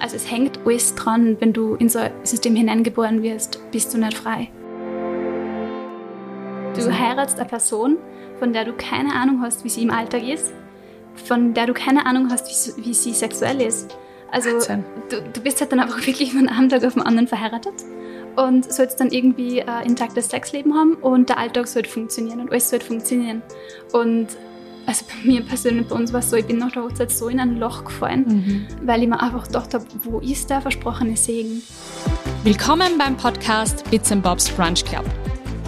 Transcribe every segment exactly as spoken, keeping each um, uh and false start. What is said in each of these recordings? Also es hängt alles dran, wenn du in so ein System hineingeboren wirst, bist du nicht frei. Du heiratest eine Person, von der du keine Ahnung hast, wie sie im Alltag ist, von der du keine Ahnung hast, wie, wie sie sexuell ist. Also du, du bist halt dann einfach wirklich von einem Tag auf den anderen verheiratet und sollst dann irgendwie ein intaktes Sexleben haben und der Alltag sollte funktionieren und alles sollte funktionieren. Und also bei mir persönlich, bei uns war es so, ich bin nach der Hochzeit so in ein Loch gefallen, mhm. weil ich mir einfach gedacht habe, wo ist der versprochene Segen? Willkommen beim Podcast Bits and Bobs Brunch Club,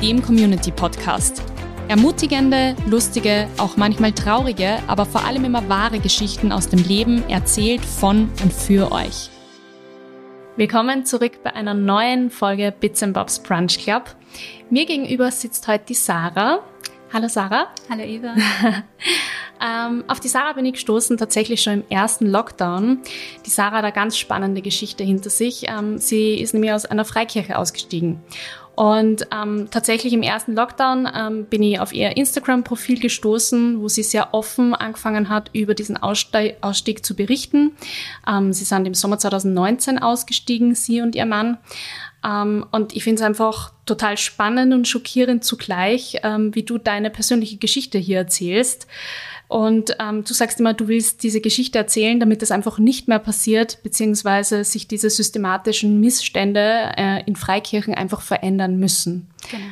dem Community-Podcast. Ermutigende, lustige, auch manchmal traurige, aber vor allem immer wahre Geschichten aus dem Leben, erzählt von und für euch. Willkommen zurück bei einer neuen Folge Bits and Bobs Brunch Club. Mir gegenüber sitzt heute die Sarah. Hallo Sarah. Hallo Eva. ähm, auf die Sarah bin ich gestoßen, tatsächlich schon im ersten Lockdown. Die Sarah hat eine ganz spannende Geschichte hinter sich. Ähm, sie ist nämlich aus einer Freikirche ausgestiegen. Und ähm, tatsächlich im ersten Lockdown ähm, bin ich auf ihr Instagram-Profil gestoßen, wo sie sehr offen angefangen hat, über diesen Ausste- Ausstieg zu berichten. Ähm, sie sind im Sommer zwanzig neunzehn ausgestiegen, sie und ihr Mann. Ähm, und ich finde es einfach total spannend und schockierend zugleich, ähm, wie du deine persönliche Geschichte hier erzählst. Und ähm, du sagst immer, du willst diese Geschichte erzählen, damit das einfach nicht mehr passiert, beziehungsweise sich diese systematischen Missstände äh, in Freikirchen einfach verändern müssen. Genau.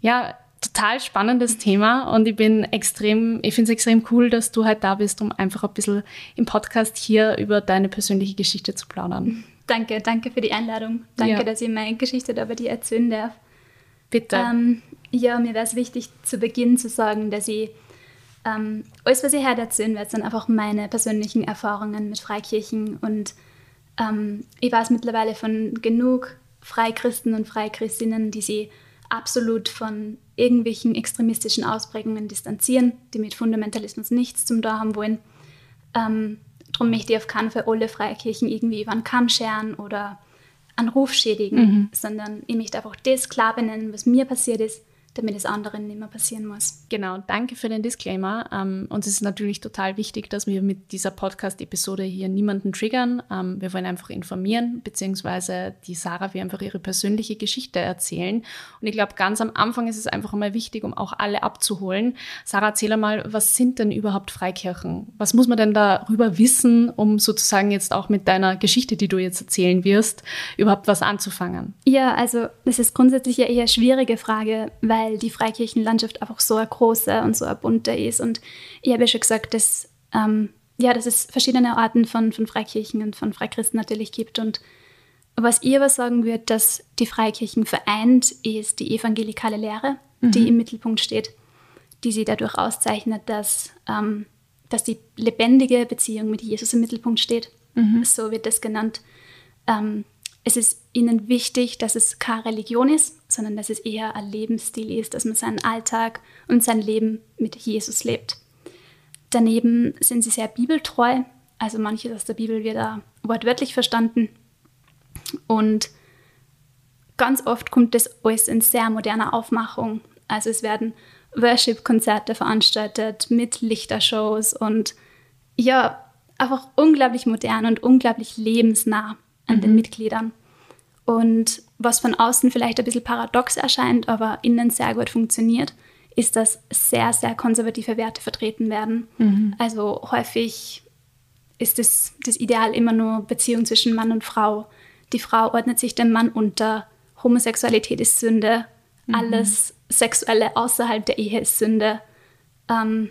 Ja, total spannendes Thema und ich bin extrem, ich finde es extrem cool, dass du halt da bist, um einfach ein bisschen im Podcast hier über deine persönliche Geschichte zu plaudern. Danke, danke für die Einladung. Danke, ja. dass ich meine Geschichte da bei dir erzählen darf. Bitte. Ähm, ja, mir wäre es wichtig, zu Beginn zu sagen, dass ich Ähm, alles, was ich heute erzählen werde, sind einfach meine persönlichen Erfahrungen mit Freikirchen und ähm, ich weiß mittlerweile von genug Freikristen und Freikristinnen, die sich absolut von irgendwelchen extremistischen Ausprägungen distanzieren, die mit Fundamentalismus nichts zum Da haben wollen. Ähm, darum möchte ich auf keinen Fall alle Freikirchen irgendwie über einen Kamm scheren oder einen Ruf schädigen, mhm. sondern ich möchte einfach das klar benennen, was mir passiert ist, damit es anderen nicht mehr passieren muss. Genau, danke für den Disclaimer. Ähm, uns ist natürlich total wichtig, dass wir mit dieser Podcast-Episode hier niemanden triggern. Ähm, wir wollen einfach informieren, beziehungsweise die Sarah will einfach ihre persönliche Geschichte erzählen. Und ich glaube, ganz am Anfang ist es einfach mal wichtig, um auch alle abzuholen. Sarah, erzähl mal, was sind denn überhaupt Freikirchen? Was muss man denn darüber wissen, um sozusagen jetzt auch mit deiner Geschichte, die du jetzt erzählen wirst, überhaupt was anzufangen? Ja, also das ist grundsätzlich ja eher eine schwierige Frage, weil weil die Freikirchenlandschaft einfach so eine große und so eine bunte ist. Und ich habe ja schon gesagt, dass, ähm, ja, dass es verschiedene Arten von, von Freikirchen und von Freikristen natürlich gibt. Und was ich aber sagen würde, dass die Freikirchen vereint, ist die evangelikale Lehre, mhm. die im Mittelpunkt steht, die sie dadurch auszeichnet, dass, ähm, dass die lebendige Beziehung mit Jesus im Mittelpunkt steht. Mhm. So wird das genannt. Ähm, Es ist ihnen wichtig, dass es keine Religion ist, sondern dass es eher ein Lebensstil ist, dass man seinen Alltag und sein Leben mit Jesus lebt. Daneben sind sie sehr bibeltreu, also manches aus der Bibel wird auch wortwörtlich verstanden. Und ganz oft kommt das alles in sehr moderner Aufmachung. Also es werden Worship-Konzerte veranstaltet mit Lichtershows und ja, einfach unglaublich modern und unglaublich lebensnah an mhm. den Mitgliedern. Und was von außen vielleicht ein bisschen paradox erscheint, aber innen sehr gut funktioniert, ist, dass sehr, sehr konservative Werte vertreten werden. Mhm. Also häufig ist das, das Ideal immer nur Beziehung zwischen Mann und Frau. Die Frau ordnet sich dem Mann unter. Homosexualität ist Sünde. Mhm. Alles Sexuelle außerhalb der Ehe ist Sünde. Ähm,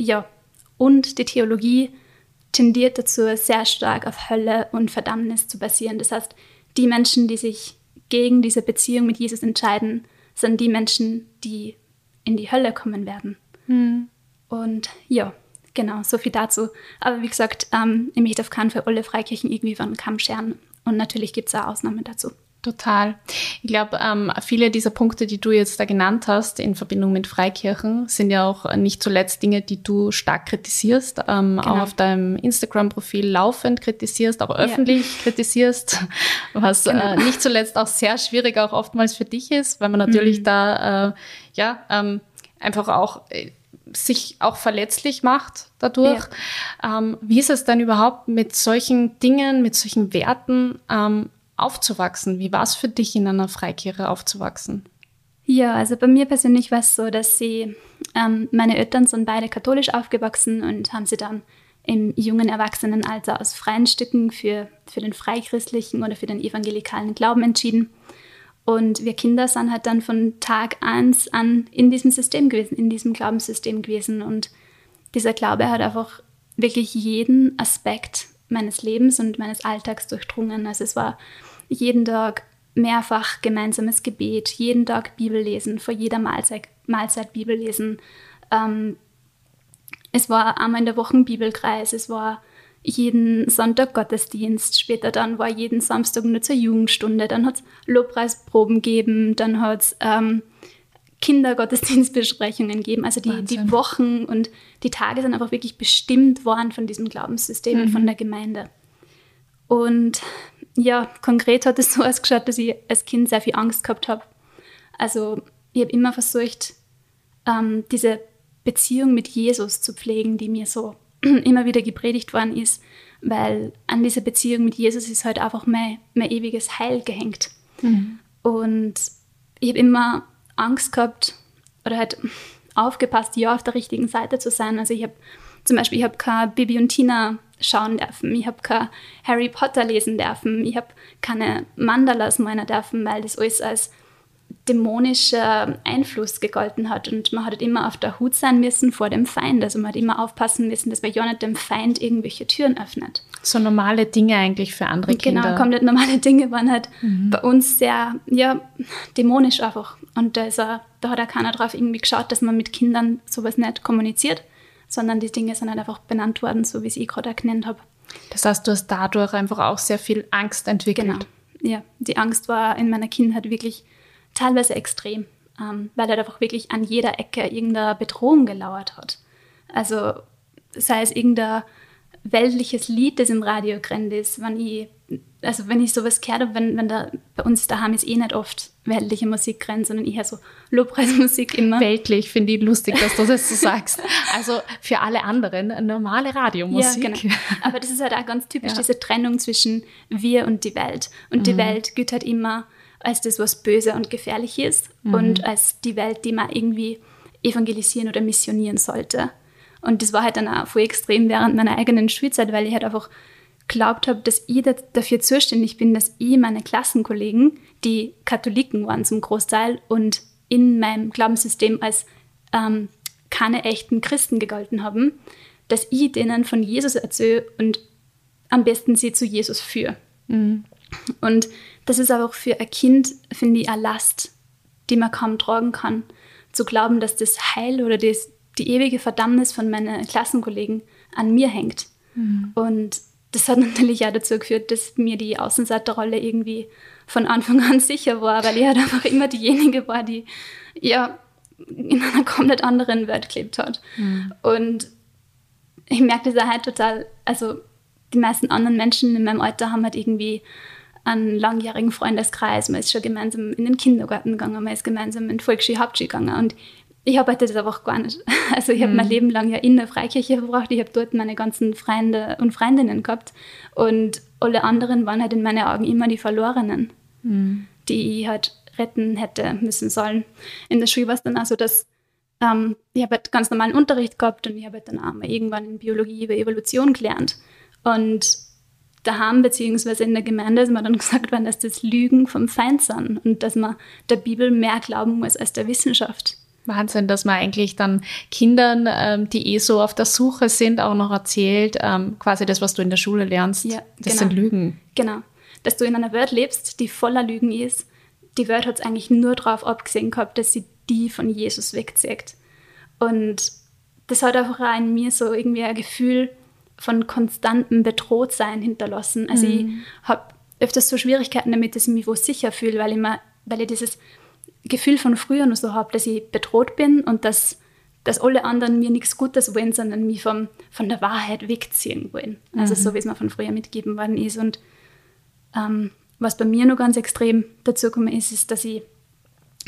ja. Und die Theologie tendiert dazu, sehr stark auf Hölle und Verdammnis zu basieren. Das heißt, die Menschen, die sich gegen diese Beziehung mit Jesus entscheiden, sind die Menschen, die in die Hölle kommen werden. Hm. Und ja, genau, so viel dazu. Aber wie gesagt, ähm, ich möchte auf keinen Fall alle Freikirchen irgendwie von Kamm scheren. Und natürlich gibt es auch Ausnahmen dazu. Total. Ich glaube, ähm, viele dieser Punkte, die du jetzt da genannt hast, in Verbindung mit Freikirchen, sind ja auch nicht zuletzt Dinge, die du stark kritisierst, ähm, genau. auch auf deinem Instagram-Profil laufend kritisierst, aber öffentlich ja. kritisierst, was genau. äh, nicht zuletzt auch sehr schwierig auch oftmals für dich ist, weil man natürlich mhm. da äh, ja ähm, einfach auch äh, sich auch verletzlich macht dadurch. Ja. Ähm, wie ist es denn überhaupt, mit solchen Dingen, mit solchen Werten ähm, aufzuwachsen? Wie war es für dich, in einer Freikirche aufzuwachsen? Ja, also bei mir persönlich war es so, dass sie, ähm, meine Eltern sind beide katholisch aufgewachsen und haben sie dann im jungen Erwachsenenalter aus freien Stücken für, für den freichristlichen oder für den evangelikalen Glauben entschieden. Und wir Kinder sind halt dann von Tag eins an in diesem System gewesen, in diesem Glaubenssystem gewesen. Und dieser Glaube hat einfach wirklich jeden Aspekt meines Lebens und meines Alltags durchdrungen. Also es war jeden Tag mehrfach gemeinsames Gebet, jeden Tag Bibellesen, vor jeder Mahlzeit, Mahlzeit Bibellesen. Ähm, es war einmal in der Woche ein Bibelkreis, es war jeden Sonntag Gottesdienst, später dann war jeden Samstag nur zur Jugendstunde, dann hat es Lobpreisproben gegeben, dann hat es ähm, Kindergottesdienstbesprechungen gegeben. Also die, die Wochen und die Tage sind einfach wirklich bestimmt worden von diesem Glaubenssystem, mhm, und von der Gemeinde. Und ja, konkret hat es so ausgeschaut, dass ich als Kind sehr viel Angst gehabt habe. Also ich habe immer versucht, ähm, diese Beziehung mit Jesus zu pflegen, die mir so immer wieder gepredigt worden ist, weil an dieser Beziehung mit Jesus ist halt einfach mein, mein ewiges Heil gehängt. Mhm. Und ich habe immer Angst gehabt oder halt aufgepasst, ja, auf der richtigen Seite zu sein. Also ich habe zum Beispiel, ich habe keine Bibi und Tina schauen dürfen, ich habe kein Harry Potter lesen dürfen, ich habe keine Mandalas malen dürfen, weil das alles als dämonischer Einfluss gegolten hat und man hat halt immer auf der Hut sein müssen vor dem Feind. Also man hat immer aufpassen müssen, dass man ja nicht dem Feind irgendwelche Türen öffnet. So normale Dinge eigentlich für andere und Kinder. Genau, komplett normale Dinge waren halt, mhm, bei uns sehr, ja, dämonisch einfach. Und da, ist er, da hat auch keiner drauf irgendwie geschaut, dass man mit Kindern sowas nicht kommuniziert, sondern die Dinge sind halt einfach benannt worden, so wie ich es gerade auch genannt habe. Das heißt, du hast dadurch einfach auch sehr viel Angst entwickelt. Genau, ja. Die Angst war in meiner Kindheit wirklich teilweise extrem, ähm, weil er halt einfach wirklich an jeder Ecke irgendeine Bedrohung gelauert hat. Also sei es irgendein weltliches Lied, das im Radio gerannt ist, wenn ich, also wenn ich sowas gehört habe, wenn, wenn da, bei uns daheim ist eh nicht oft weltliche Musik gerannt, sondern eher so Lobpreismusik immer. Weltlich finde ich lustig, dass du das so sagst. Also für alle anderen normale Radiomusik. Ja, genau. Aber das ist halt auch ganz typisch, ja, diese Trennung zwischen wir und die Welt. Und die, mhm, Welt gilt halt immer als das, was böse und gefährlich ist, mhm, und als die Welt, die man irgendwie evangelisieren oder missionieren sollte. Und das war halt dann auch voll extrem während meiner eigenen Schulzeit, weil ich halt einfach geglaubt habe, dass ich dafür zuständig bin, dass ich meine Klassenkollegen, die Katholiken waren zum Großteil und in meinem Glaubenssystem als ähm, keine echten Christen gegolten haben, dass ich denen von Jesus erzähle und am besten sie zu Jesus führe. Mhm. Und das ist aber auch für ein Kind, finde ich, eine Last, die man kaum tragen kann. Zu glauben, dass das Heil oder das, die ewige Verdammnis von meinen Klassenkollegen an mir hängt. Mhm. Und das hat natürlich auch dazu geführt, dass mir die Außenseiterrolle irgendwie von Anfang an sicher war, weil ich halt einfach immer diejenige war, die ja in einer komplett anderen Welt gelebt hat. Mhm. Und ich merke das auch halt total, also die meisten anderen Menschen in meinem Alter haben halt irgendwie einen langjährigen Freundeskreis, man ist schon gemeinsam in den Kindergarten gegangen, man ist gemeinsam in die Volksschule, Hauptschule gegangen und ich habe halt das aber auch gar nicht. Also ich habe, mhm, mein Leben lang ja in der Freikirche verbracht, ich habe dort meine ganzen Freunde und Freundinnen gehabt und alle anderen waren halt in meinen Augen immer die Verlorenen, mhm, die ich halt retten hätte müssen sollen. In der Schule war es dann auch so, dass ähm, ich habe halt ganz normalen Unterricht gehabt und ich habe halt dann auch mal irgendwann in Biologie über Evolution gelernt. Und daheim beziehungsweise in der Gemeinde ist mir dann gesagt worden, dass das Lügen vom Feind sind und dass man der Bibel mehr glauben muss als der Wissenschaft. Wahnsinn, dass man eigentlich dann Kindern, ähm, die eh so auf der Suche sind, auch noch erzählt, ähm, quasi das, was du in der Schule lernst, ja, das, genau, sind Lügen. Genau, dass du in einer Welt lebst, die voller Lügen ist. Die Welt hat es eigentlich nur darauf abgesehen gehabt, dass sie die von Jesus wegzieht. Und das hat einfach auch in mir so irgendwie ein Gefühl von konstantem Bedrohtsein hinterlassen. Also, mhm, ich habe öfters so Schwierigkeiten damit, dass ich mich wo sicher fühle, weil ich, mir, weil ich dieses Gefühl von früher noch so habe, dass ich bedroht bin und dass, dass alle anderen mir nichts Gutes wollen, sondern mich vom, von der Wahrheit wegziehen wollen. Also, mhm, so wie es mir von früher mitgegeben worden ist. Und ähm, was bei mir noch ganz extrem dazu gekommen ist, ist, dass, ich,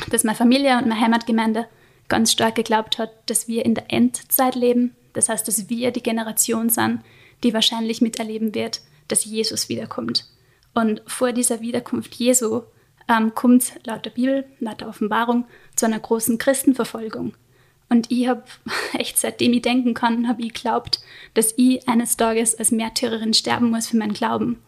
dass meine Familie und meine Heimatgemeinde ganz stark geglaubt hat, dass wir in der Endzeit leben. Das heißt, dass wir die Generation sind, die wahrscheinlich miterleben wird, dass Jesus wiederkommt. Und vor dieser Wiederkunft Jesu ähm, kommt laut der Bibel, laut der Offenbarung, zu einer großen Christenverfolgung. Und ich habe echt, seitdem ich denken kann, habe ich geglaubt, dass ich eines Tages als Märtyrerin sterben muss für meinen Glauben.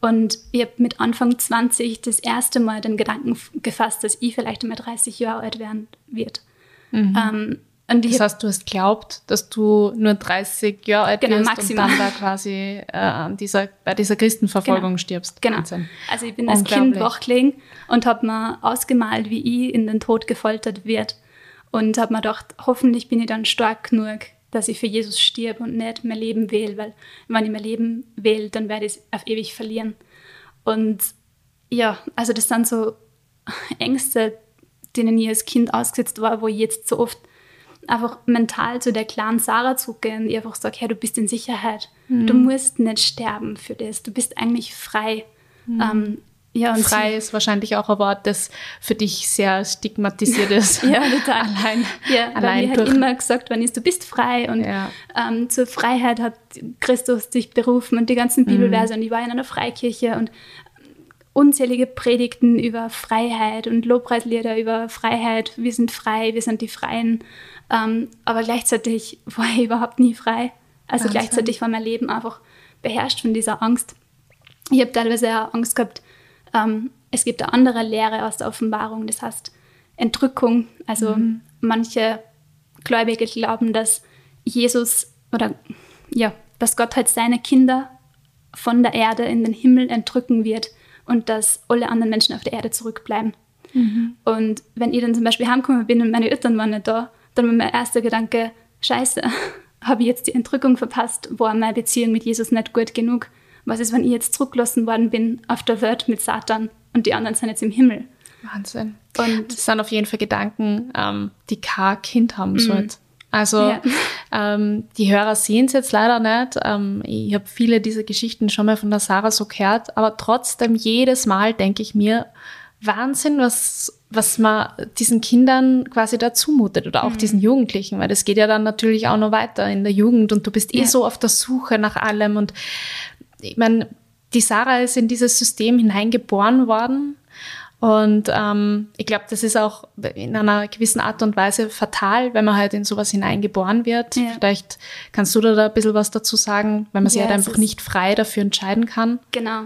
Und ich habe mit Anfang zwanzig das erste Mal den Gedanken gefasst, dass ich vielleicht einmal dreißig Jahre alt werden wird. Mhm. Ähm, und das heißt, du hast geglaubt, dass du nur dreißig Jahre alt genau, wirst maximal. Und dann da quasi äh, an dieser, bei dieser Christenverfolgung genau. stirbst. Genau. Wahnsinn. Also ich bin als Kind wachgelegen und habe mir ausgemalt, wie ich in den Tod gefoltert werde. Und habe mir gedacht, hoffentlich bin ich dann stark genug, dass ich für Jesus stirb und nicht mein Leben wähle, weil wenn ich mein Leben wähle, dann werde ich es auf ewig verlieren. Und ja, also das sind so Ängste, denen ich als Kind ausgesetzt war, wo ich jetzt so oft einfach mental zu der kleinen Sarah zurückgehe und ich einfach sage, hey, du bist in Sicherheit, mhm. du musst nicht sterben für das, du bist eigentlich frei. Mhm. Ähm, Ja, und frei ist wahrscheinlich auch ein Wort, das für dich sehr stigmatisiert ist. Ja, total. allein, ja, allein weil mir durch... hat immer gesagt worden ist, du bist frei und ja. ähm, zur Freiheit hat Christus dich berufen und die ganzen Bibelverse. Mhm. Und ich war in einer Freikirche und unzählige Predigten über Freiheit und Lobpreislieder über Freiheit. Wir sind frei, wir sind die Freien. Ähm, aber gleichzeitig war ich überhaupt nie frei. Also Wahnsinn. Gleichzeitig war mein Leben einfach beherrscht von dieser Angst. Ich habe teilweise auch Angst gehabt, Um, es gibt eine andere Lehre aus der Offenbarung, das heißt Entrückung. Also mhm. manche Gläubige glauben, dass Jesus oder ja, dass Gott halt seine Kinder von der Erde in den Himmel entrücken wird und dass alle anderen Menschen auf der Erde zurückbleiben. Mhm. Und wenn ich dann zum Beispiel heimgekommen bin und meine Eltern waren nicht da, dann war mein erster Gedanke, scheiße, habe ich jetzt die Entrückung verpasst? War meine Beziehung mit Jesus nicht gut genug? Was ist, wenn ich jetzt zurückgelassen worden bin auf der Welt mit Satan und die anderen sind jetzt im Himmel? Wahnsinn. Und das sind auf jeden Fall Gedanken, ähm, die kein Kind haben mm. sollte. Also ja. ähm, die Hörer sehen es jetzt leider nicht. Ähm, ich habe viele dieser Geschichten schon mal von der Sarah so gehört, aber trotzdem jedes Mal denke ich mir, Wahnsinn, was, was man diesen Kindern quasi da zumutet oder auch mhm. diesen Jugendlichen, weil das geht ja dann natürlich auch noch weiter in der Jugend und du bist eh ja. so auf der Suche nach allem und ich meine, die Sarah ist in dieses System hineingeboren worden und ähm, ich glaube, das ist auch in einer gewissen Art und Weise fatal, wenn man halt in sowas hineingeboren wird. Ja. Vielleicht kannst du da ein bisschen was dazu sagen, weil man sich ja, halt einfach nicht frei dafür entscheiden kann. Genau.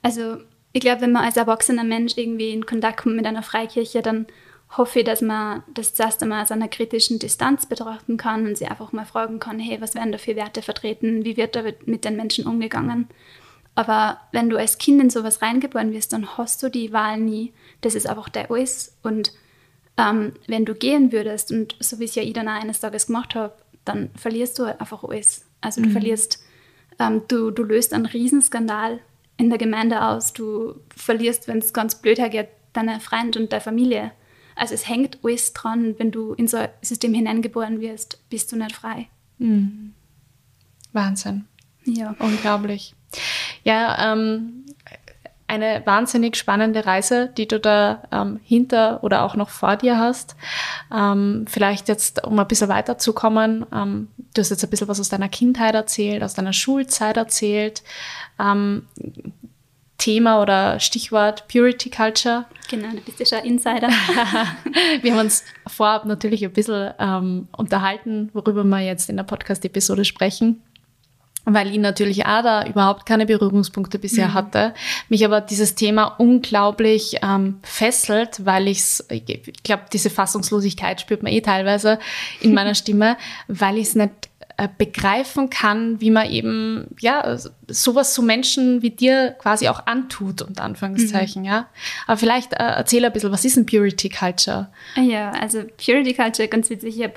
Also ich glaube, wenn man als erwachsener Mensch irgendwie in Kontakt kommt mit einer Freikirche, dann hoffe ich, dass man das zuerst einmal aus einer kritischen Distanz betrachten kann und sich einfach mal fragen kann, hey, was werden da für Werte vertreten, wie wird da mit den Menschen umgegangen. Aber wenn du als Kind in sowas reingeboren wirst, dann hast du die Wahl nie. Das ist einfach dein Alles. Und ähm, wenn du gehen würdest, und so wie es ja ich dann auch eines Tages gemacht habe, dann verlierst du einfach alles. Also mhm. du verlierst, ähm, du, du löst einen Riesenskandal in der Gemeinde aus, du verlierst, wenn es ganz blöd hergeht, deine Freunde und deine Familie. Also es hängt alles dran, wenn du in so ein System hineingeboren wirst, bist du nicht frei. Mhm. Wahnsinn. Ja. Unglaublich. Ja, ähm, eine wahnsinnig spannende Reise, die du da ähm, hinter oder auch noch vor dir hast. Ähm, vielleicht jetzt, um ein bisschen weiterzukommen, ähm, du hast jetzt ein bisschen was aus deiner Kindheit erzählt, aus deiner Schulzeit erzählt. Ähm, Thema oder Stichwort Purity Culture. Genau, du bist ja schon Insider. Wir haben uns vorab natürlich ein bisschen ähm, unterhalten, worüber wir jetzt in der Podcast-Episode sprechen, weil ich natürlich auch da überhaupt keine Berührungspunkte bisher mhm. hatte. Mich aber dieses Thema unglaublich ähm, fesselt, weil ich's, ich ich glaube, diese Fassungslosigkeit spürt man eh teilweise in meiner Stimme, weil ich es nicht begreifen kann, wie man eben ja sowas so Menschen wie dir quasi auch antut, unter Anführungszeichen. Mhm. Ja. Aber vielleicht äh, erzähl ein bisschen, was ist denn Purity Culture? Ja, also Purity Culture, ganz witzig. Ich habe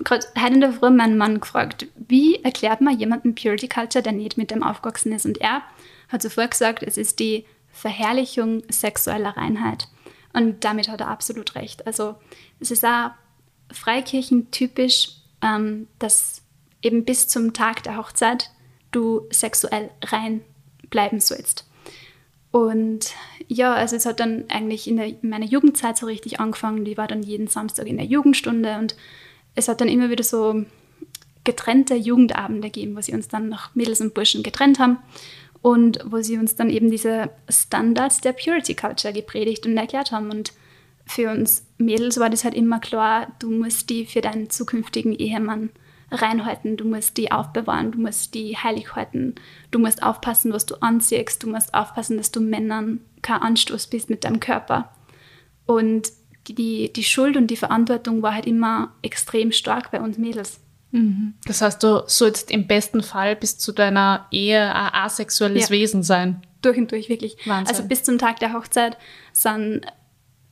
gerade heute in der Früh meinen Mann gefragt, wie erklärt man jemandem Purity Culture, der nicht mit dem aufgewachsen ist? Und er hat zuvor gesagt, es ist die Verherrlichung sexueller Reinheit. Und damit hat er absolut recht. Also es ist auch freikirchentypisch, ähm, dass eben bis zum Tag der Hochzeit du sexuell rein bleiben sollst. Und Ja, also es hat dann eigentlich in, der, in meiner Jugendzeit so richtig angefangen. Ich war dann jeden Samstag in der Jugendstunde und es hat dann immer wieder so getrennte Jugendabende gegeben, wo sie uns dann nach Mädels und Burschen getrennt haben und wo sie uns dann eben diese Standards der Purity Culture gepredigt und erklärt haben. Und für uns Mädels war das halt immer klar, du musst die für deinen zukünftigen Ehemann reinhalten, du musst die aufbewahren, du musst die heilig halten, du musst aufpassen, was du anziehst, du musst aufpassen, dass du Männern kein Anstoß bist mit deinem Körper. Und die, die, die Schuld und die Verantwortung war halt immer extrem stark bei uns Mädels. Mhm. Das heißt, du sollst im besten Fall bis zu deiner Ehe ein asexuelles ja. Wesen sein. Durch und durch, wirklich. Wahnsinn. Also bis zum Tag der Hochzeit sind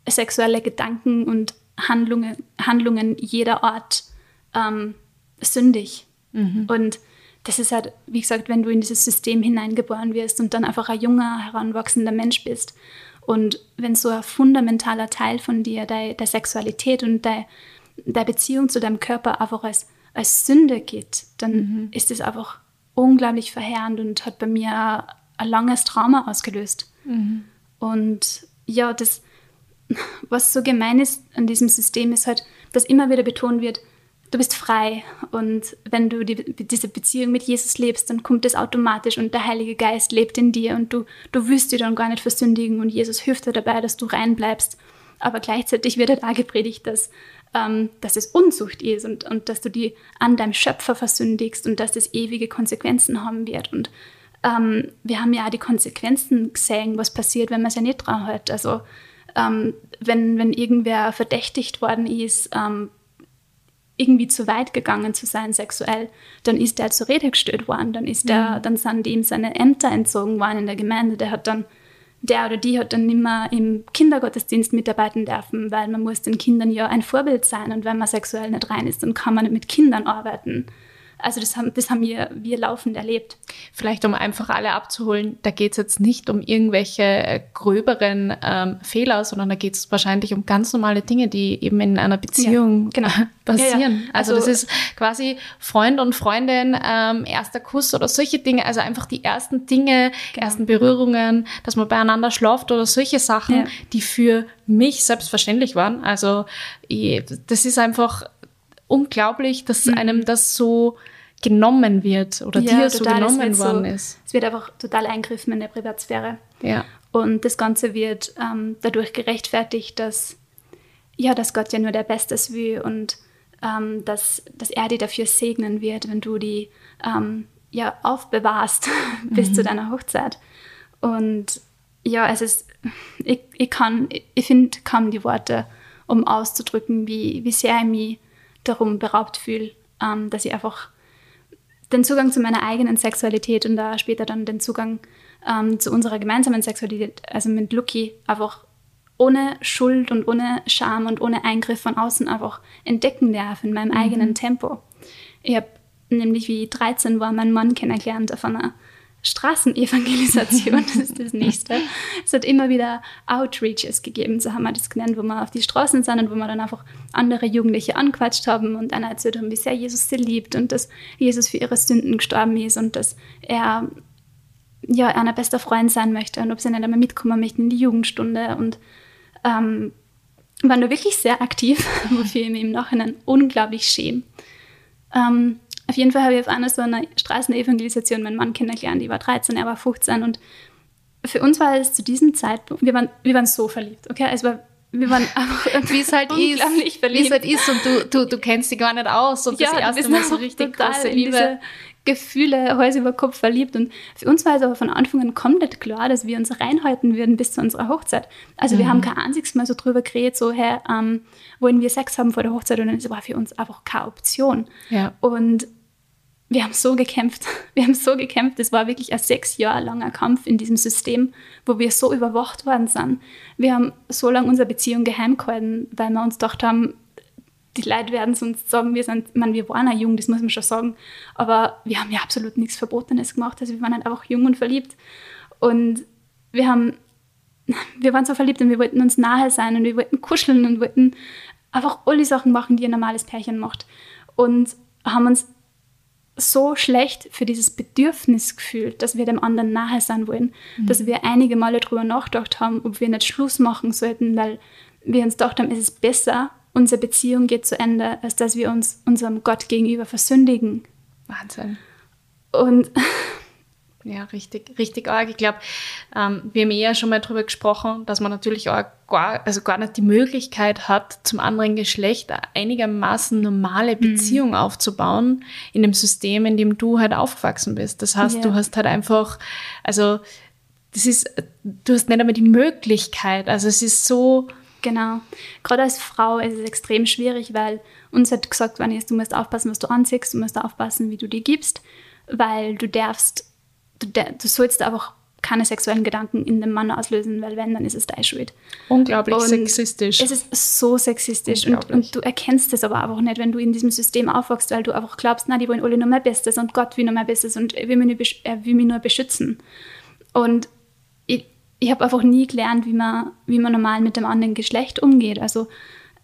sexuelle Gedanken und Handlungen, Handlungen jeder Art ähm, sündig. Mhm. Und das ist halt, wie gesagt, wenn du in dieses System hineingeboren wirst und dann einfach ein junger, heranwachsender Mensch bist. Und wenn so ein fundamentaler Teil von dir, deine de Sexualität und deine de Beziehung zu deinem Körper einfach als, als Sünde geht, dann mhm. ist das einfach unglaublich verheerend und hat bei mir ein langes Trauma ausgelöst. Mhm. Und ja, das, was so gemein ist an diesem System, ist halt, dass immer wieder betont wird, du bist frei und wenn du die, diese Beziehung mit Jesus lebst, dann kommt das automatisch und der Heilige Geist lebt in dir und du, du willst dich dann gar nicht versündigen und Jesus hilft dir dabei, dass du rein bleibst. Aber gleichzeitig wird halt auch gepredigt, dass, ähm, dass es Unzucht ist und, und dass du die an deinem Schöpfer versündigst und dass das ewige Konsequenzen haben wird. Und ähm, wir haben ja auch die Konsequenzen gesehen, was passiert, wenn man es ja nicht dran hält. Also ähm, wenn, wenn irgendwer verdächtigt worden ist, ähm, irgendwie zu weit gegangen zu sein sexuell, dann ist der zur Rede gestellt worden, dann ist der, mhm. dann sind ihm seine Ämter entzogen worden in der Gemeinde, der hat dann, der oder die hat dann nicht mehr im Kindergottesdienst mitarbeiten dürfen, weil man muss den Kindern ja ein Vorbild sein und wenn man sexuell nicht rein ist, dann kann man nicht mit Kindern arbeiten. Also das haben, das haben wir, wir laufend erlebt. Vielleicht, um einfach alle abzuholen, da geht es jetzt nicht um irgendwelche gröberen ähm, Fehler, sondern da geht es wahrscheinlich um ganz normale Dinge, die eben in einer Beziehung ja, genau. passieren. Ja, ja. Also, also das ist quasi Freund und Freundin, ähm, erster Kuss oder solche Dinge, also einfach die ersten Dinge, genau. ersten Berührungen, dass man beieinander schlaft oder solche Sachen, ja. die für mich selbstverständlich waren. Also ich, das ist einfach unglaublich, dass mhm. einem das so genommen wird oder ja, dir so genommen worden so, ist. Es wird einfach total eingriffen in der Privatsphäre. Ja. Und das Ganze wird ähm, dadurch gerechtfertigt, dass, ja, dass Gott ja nur der Bestes will und ähm, dass, dass er dir dafür segnen wird, wenn du die ähm, ja, aufbewahrst bis mhm. zu deiner Hochzeit. Und ja, es ist, ich, ich kann, ich, ich finde kaum die Worte, um auszudrücken, wie, wie sehr ich mich darum beraubt fühle, ähm, dass ich einfach den Zugang zu meiner eigenen Sexualität und da später dann den Zugang ähm, zu unserer gemeinsamen Sexualität, also mit Lucky, einfach ohne Schuld und ohne Scham und ohne Eingriff von außen einfach entdecken darf in meinem mhm. eigenen Tempo. Ich habe nämlich, wie ich dreizehn war, meinen Mann kennengelernt auf einer Straßenevangelisation, das ist das Nächste. Es hat immer wieder Outreaches gegeben, so haben wir das genannt, wo wir auf die Straßen sind und wo wir dann einfach andere Jugendliche angequatscht haben und einer erzählt haben, wie sehr Jesus sie liebt und dass Jesus für ihre Sünden gestorben ist und dass er ja einer bester Freund sein möchte und ob sie nicht einmal mitkommen möchten in die Jugendstunde. Und ähm, war nur wirklich sehr aktiv, wofür ich mich im Nachhinein unglaublich schäme. Ähm, Auf jeden Fall habe ich auf einer so einer Straßenevangelisation meinen Mann kennengelernt. Ich war dreizehn, er war fünfzehn und für uns war es zu diesem Zeitpunkt, wir waren, wir waren so verliebt, okay? Es war, wir waren einfach wie es halt unglaublich ist, verliebt. Wie es halt ist und du, du, du kennst dich gar nicht aus und ja, das erste Mal so richtig große Liebe. Gefühle, Hals über Kopf verliebt und für uns war es aber von Anfang an komplett klar, dass wir uns reinhalten würden bis zu unserer Hochzeit. Also mhm. wir haben kein einziges Mal so drüber geredet, so hey, ähm, wollen wir Sex haben vor der Hochzeit und das war für uns einfach keine Option. Ja. Und wir haben so gekämpft, wir haben so gekämpft, es war wirklich ein sechs Jahre langer Kampf in diesem System, wo wir so überwacht worden sind. Wir haben so lange unsere Beziehung geheim gehalten, weil wir uns gedacht haben, die Leute werden es uns sagen, wir sind, ich meine, wir waren ja jung, das muss man schon sagen, aber wir haben ja absolut nichts Verbotenes gemacht, also wir waren halt einfach jung und verliebt und wir haben, wir waren so verliebt und wir wollten uns nahe sein und wir wollten kuscheln und wollten einfach all die Sachen machen, die ein normales Pärchen macht und haben uns so schlecht für dieses Bedürfnisgefühl, dass wir dem anderen nahe sein wollen, mhm. dass wir einige Male drüber nachgedacht haben, ob wir nicht Schluss machen sollten, weil wir uns gedacht haben, es ist besser, unsere Beziehung geht zu Ende, als dass wir uns unserem Gott gegenüber versündigen. Wahnsinn. Und ja, richtig, richtig arg. Ich glaube, ähm, wir haben eh ja schon mal drüber gesprochen, dass man natürlich auch gar, also gar nicht die Möglichkeit hat, zum anderen Geschlecht einigermaßen normale Beziehung mhm. aufzubauen in dem System, in dem du halt aufgewachsen bist. Das heißt, ja. du hast halt einfach, also das ist, du hast nicht einmal die Möglichkeit. Also es ist so. Genau. Gerade als Frau ist es extrem schwierig, weil uns hat gesagt worden ist, du musst aufpassen, was du anziehst, du musst aufpassen, wie du dir gibst, weil du darfst, du, du sollst aber auch keine sexuellen Gedanken in dem Mann auslösen, weil wenn, dann ist es deine Schuld. Unglaublich und sexistisch. Es ist so sexistisch und, und du erkennst es aber einfach nicht, wenn du in diesem System aufwachst, weil du einfach glaubst, na, die wollen alle nur mein Bestes und Gott will nur mein Bestes und er will mich nur, er will mich nur beschützen. Und ich, ich habe einfach nie gelernt, wie man, wie man normal mit dem anderen Geschlecht umgeht. Also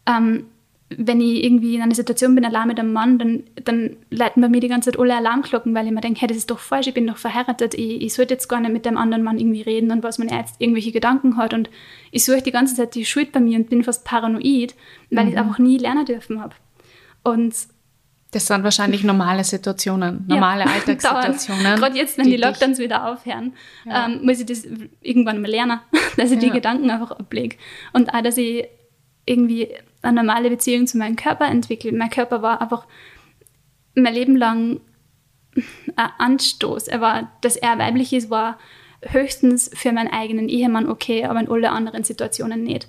ähm, wenn ich irgendwie in einer Situation bin, allein mit einem Mann, dann, dann läuten bei mir die ganze Zeit alle Alarmglocken, weil ich mir denke, hey, das ist doch falsch, ich bin doch verheiratet, ich, ich sollte jetzt gar nicht mit dem anderen Mann irgendwie reden und was man jetzt irgendwelche Gedanken hat. Und ich suche die ganze Zeit die Schuld bei mir und bin fast paranoid, weil mhm. ich es einfach nie lernen dürfen habe. Und das sind wahrscheinlich normale Situationen, normale ja, Alltagssituationen. Gerade jetzt, wenn die, die Lockdowns wieder aufhören, ja. ähm, muss ich das irgendwann mal lernen, dass ich ja. die Gedanken einfach ablege. Und auch, dass ich irgendwie eine normale Beziehung zu meinem Körper entwickelt. Mein Körper war einfach mein Leben lang ein Anstoß. Er war, dass er weiblich ist, war höchstens für meinen eigenen Ehemann okay, aber in alle anderen Situationen nicht.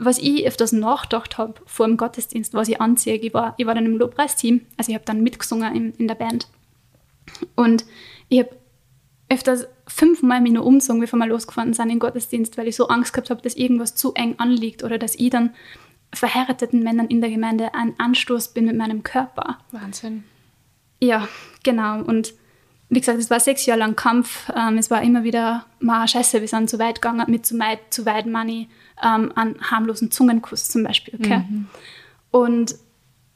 Was ich öfters nachgedacht habe vor dem Gottesdienst, was ich anziehe, ich war, ich war dann im Lobpreisteam, also ich habe dann mitgesungen in, in der Band. Und ich habe öfters fünfmal mich nur umgezogen, bevor wir losgefahren sind in den Gottesdienst, weil ich so Angst gehabt habe, dass irgendwas zu eng anliegt oder dass ich dann verheirateten Männern in der Gemeinde ein Anstoß bin mit meinem Körper. Wahnsinn. Ja, genau. Und wie gesagt, es war sechs Jahre lang Kampf. Ähm, es war immer wieder, ma, scheiße, wir sind zu weit gegangen mit zu weit, zu weit Money, ähm, an harmlosen Zungenkuss zum Beispiel. Okay? Mhm. Und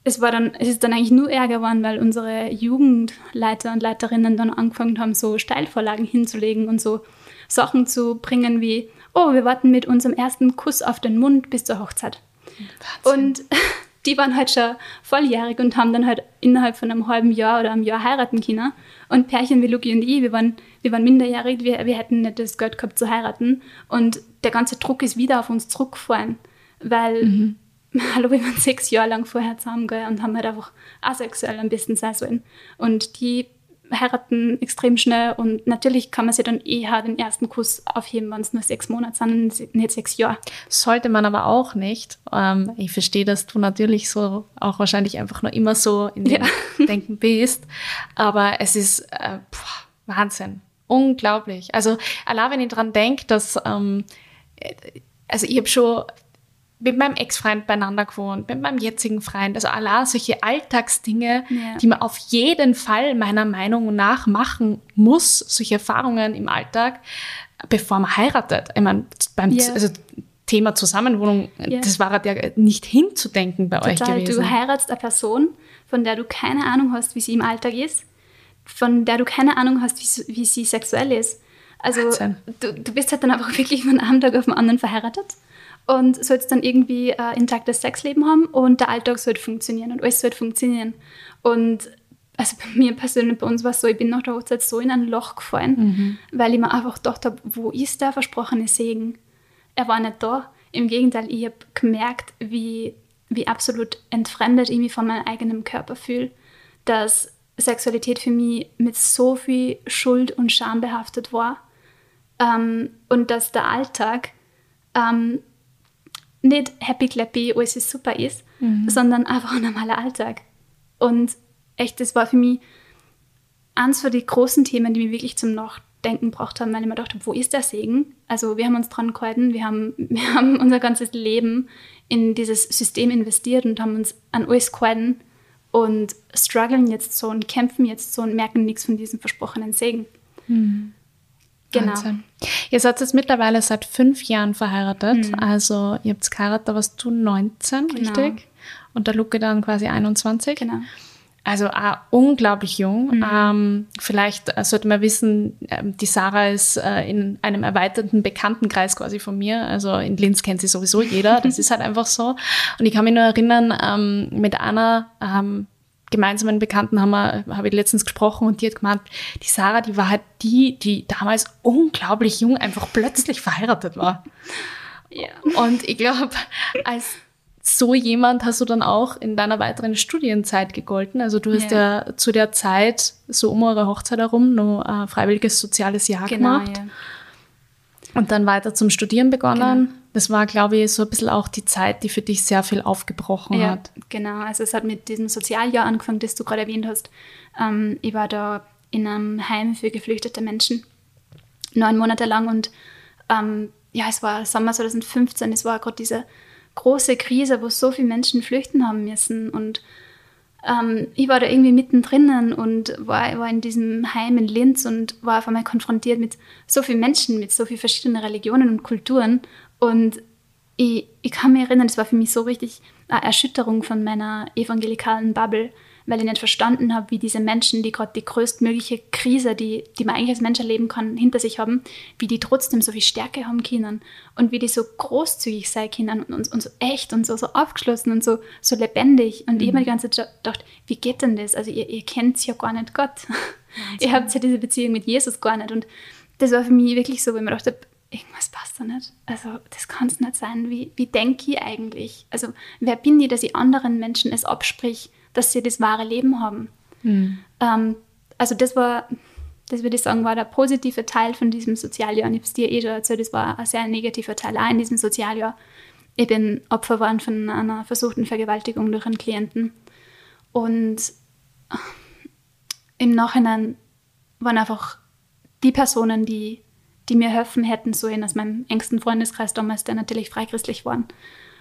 es war dann, es ist dann eigentlich nur ärger geworden, weil unsere Jugendleiter und Leiterinnen dann angefangen haben, so Steilvorlagen hinzulegen und so Sachen zu bringen wie, oh, wir warten mit unserem ersten Kuss auf den Mund bis zur Hochzeit. Wahnsinn. Und die waren halt schon volljährig und haben dann halt innerhalb von einem halben Jahr oder einem Jahr heiraten können. Und Pärchen wie Luki und ich, wir waren, wir waren minderjährig, wir, wir hätten nicht das Geld gehabt zu heiraten. Und der ganze Druck ist wieder auf uns zurückgefallen, weil, mhm. hallo, wir waren sechs Jahre lang vorher zusammen, gell, und haben halt einfach asexuell am besten sein sollen. Und die heiraten extrem schnell und natürlich kann man sich dann eher den ersten Kuss aufheben, wenn es nur sechs Monate sind und nicht sechs Jahre. Sollte man aber auch nicht. Ähm, ich verstehe, dass du natürlich so auch wahrscheinlich einfach noch immer so in dem ja. Denken bist, aber es ist äh, pff, Wahnsinn. Unglaublich. Also allein, wenn ich dran denke, dass ähm, also ich habe schon mit meinem Ex-Freund beieinander gewohnt, mit meinem jetzigen Freund, also allein solche Alltagsdinge, ja. die man auf jeden Fall meiner Meinung nach machen muss, solche Erfahrungen im Alltag, bevor man heiratet. Ich meine, beim ja. also Thema Zusammenwohnung, ja. das war ja nicht hinzudenken bei Total, euch gewesen. Du heiratest eine Person, von der du keine Ahnung hast, wie sie im Alltag ist, von der du keine Ahnung hast, wie, wie sie sexuell ist. Also du, du bist halt dann einfach wirklich von einem Tag auf den anderen verheiratet. Und sollst dann irgendwie ein äh, intaktes Sexleben haben und der Alltag sollte funktionieren und alles sollte funktionieren. Und also bei mir persönlich, bei uns war es so, ich bin nach der Hochzeit so in ein Loch gefallen, mhm. weil ich mir einfach gedacht habe, wo ist der versprochene Segen? Er war nicht da. Im Gegenteil, ich habe gemerkt, wie, wie absolut entfremdet ich mich von meinem eigenen Körper fühle, dass Sexualität für mich mit so viel Schuld und Scham behaftet war ähm, und dass der Alltag ähm, nicht happy-clappy, alles ist super ist, mhm. sondern einfach ein normaler Alltag. Und echt, das war für mich eins von den großen Themen, die mich wirklich zum Nachdenken gebracht haben, weil ich mir gedacht habe, wo ist der Segen? Also wir haben uns dran gehalten, wir haben, wir haben unser ganzes Leben in dieses System investiert und haben uns an alles gehalten und strugglen jetzt so und kämpfen jetzt so und merken nichts von diesem versprochenen Segen. Mhm. Genau. Wahnsinn. Ihr seid jetzt mittlerweile seit fünf Jahren verheiratet. Mhm. Also ihr habt geheiratet, da warst du neunzehn, genau. richtig? Und der Luke dann quasi einundzwanzig. Genau. Also auch unglaublich jung. Mhm. Ähm, vielleicht sollte man wissen, die Sarah ist äh, in einem erweiterten Bekanntenkreis quasi von mir. Also in Linz kennt sie sowieso jeder. Das ist halt einfach so. Und ich kann mich nur erinnern, ähm, mit einer ähm, gemeinsamen Bekannten haben wir, habe ich letztens gesprochen und die hat gemeint, die Sarah, die war halt die, die damals unglaublich jung einfach plötzlich verheiratet war. Ja. Und ich glaube, als so jemand hast du dann auch in deiner weiteren Studienzeit gegolten. Also du hast ja, ja zu der Zeit, so um eure Hochzeit herum, noch ein freiwilliges soziales Jahr genau, gemacht. Ja. Und dann weiter zum Studieren begonnen. Genau. Das war, glaube ich, so ein bisschen auch die Zeit, die für dich sehr viel aufgebrochen ja, hat. Genau, also es hat mit diesem Sozialjahr angefangen, das du gerade erwähnt hast. Ähm, ich war da in einem Heim für geflüchtete Menschen, neun Monate lang. Und ähm, ja, es war Sommer zwanzig fünfzehn, es war gerade diese große Krise, wo so viele Menschen flüchten haben müssen und ähm, ich war da irgendwie mittendrin und war, war in diesem Heim in Linz und war auf einmal konfrontiert mit so vielen Menschen, mit so vielen verschiedenen Religionen und Kulturen und ich, ich kann mich erinnern, das war für mich so richtig eine Erschütterung von meiner evangelikalen Bubble, weil ich nicht verstanden habe, wie diese Menschen, die gerade die größtmögliche Krise, die, die man eigentlich als Mensch erleben kann, hinter sich haben, wie die trotzdem so viel Stärke haben können und wie die so großzügig sein können und, und, und so echt und so, so aufgeschlossen und so, so lebendig. Und mhm. ich habe mir die ganze Zeit gedacht, wie geht denn das? Also ihr, ihr kennt ja gar nicht Gott. Also. Ihr habt ja diese Beziehung mit Jesus gar nicht. Und das war für mich wirklich so, weil ich mir dachte, irgendwas passt da nicht. Also das kann es nicht sein. Wie, wie denke ich eigentlich? Also wer bin ich, dass ich anderen Menschen es absprich, dass sie das wahre Leben haben. Mhm. Ähm, also das war, das würde ich sagen, war der positive Teil von diesem Sozialjahr. Und ich habe es dir eh schon erzählt, das war ein sehr negativer Teil auch in diesem Sozialjahr. Ich bin Opfer geworden von einer versuchten Vergewaltigung durch einen Klienten. Und im Nachhinein waren einfach die Personen, die, die mir helfen hätten sollen, aus meinem engsten Freundeskreis damals, der natürlich freichristlich waren,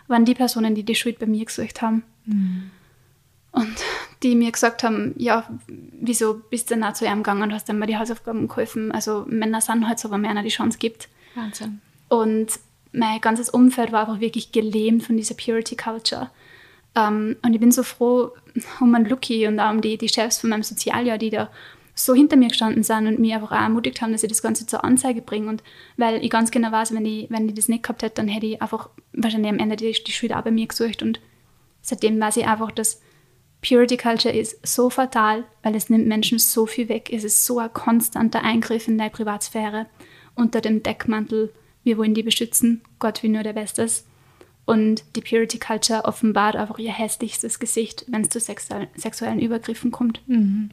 waren die Personen, die die Schuld bei mir gesucht haben. Mhm. Und die mir gesagt haben, ja, wieso bist du denn auch zu ihm gegangen und hast dann mal die Hausaufgaben geholfen? Also Männer sind halt so, wenn man einer die Chance gibt. Wahnsinn. Und mein ganzes Umfeld war einfach wirklich gelähmt von dieser Purity Culture. Um, und ich bin so froh um meinen Lucky und auch um die, die Chefs von meinem Sozialjahr, die da so hinter mir gestanden sind und mich einfach auch ermutigt haben, dass ich das Ganze zur Anzeige bringe. Und weil ich ganz genau weiß, wenn ich, wenn ich das nicht gehabt hätte, dann hätte ich einfach wahrscheinlich am Ende die, die Schuld auch bei mir gesucht. Und seitdem weiß ich einfach, dass Purity Culture ist so fatal, weil es nimmt Menschen so viel weg. Es ist so ein konstanter Eingriff in deine Privatsphäre unter dem Deckmantel. Wir wollen die beschützen, Gott will nur der Bestes. Und die Purity Culture offenbart einfach ihr hässlichstes Gesicht, wenn es zu sexu- sexuellen Übergriffen kommt. Mhm.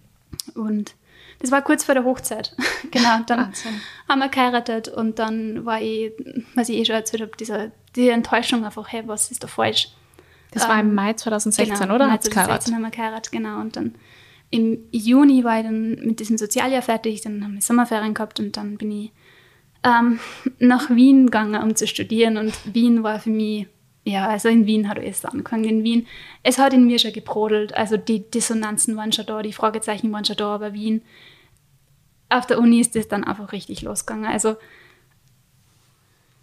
Und das war kurz vor der Hochzeit. Genau, dann Wahnsinn. Haben wir geheiratet und dann war ich, was ich eh schon erzählt habe, diese, diese Enttäuschung einfach, hey, was ist da falsch? Das ähm, war im Mai zwanzig sechzehn, genau, oder? Im Mai zwanzig sechzehn haben wir geheiratet, genau. Und dann im Juni war ich dann mit diesem Sozialjahr fertig, dann haben wir Sommerferien gehabt und dann bin ich ähm, nach Wien gegangen, um zu studieren. Und Wien war für mich, ja, also in Wien hat alles angefangen. In Wien, es hat in mir schon gebrodelt. Also die Dissonanzen waren schon da, die Fragezeichen waren schon da, aber Wien, auf der Uni ist das dann einfach richtig losgegangen. Also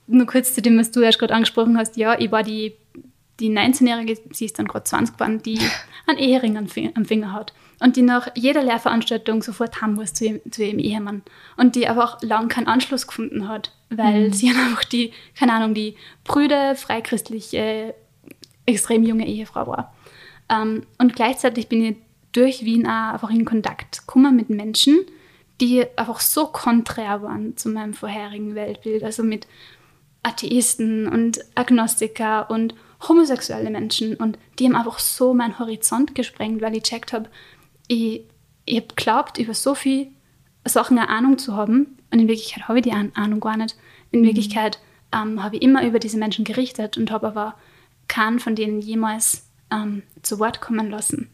nur kurz zu dem, was du erst gerade angesprochen hast. Ja, ich war die... Die neunzehnjährige, sie ist dann gerade zwanzig geworden, die einen Ehering am Finger hat und die nach jeder Lehrveranstaltung sofort haben muss zu, zu ihrem Ehemann und die aber auch lang keinen Anschluss gefunden hat, weil mhm. sie einfach die, keine Ahnung, die brüde, freichristliche, extrem junge Ehefrau war. Ähm, und gleichzeitig bin ich durch Wien auch einfach in Kontakt gekommen mit Menschen, die einfach so konträr waren zu meinem vorherigen Weltbild, also mit Atheisten und Agnostiker und homosexuelle Menschen und die haben einfach so meinen Horizont gesprengt, weil ich gecheckt habe, ich, ich habe geglaubt, über so viele Sachen eine Ahnung zu haben und in Wirklichkeit habe ich die Ahnung gar nicht. In mhm. Wirklichkeit ähm, habe ich immer über diese Menschen gerichtet und habe aber keinen von denen jemals ähm, zu Wort kommen lassen.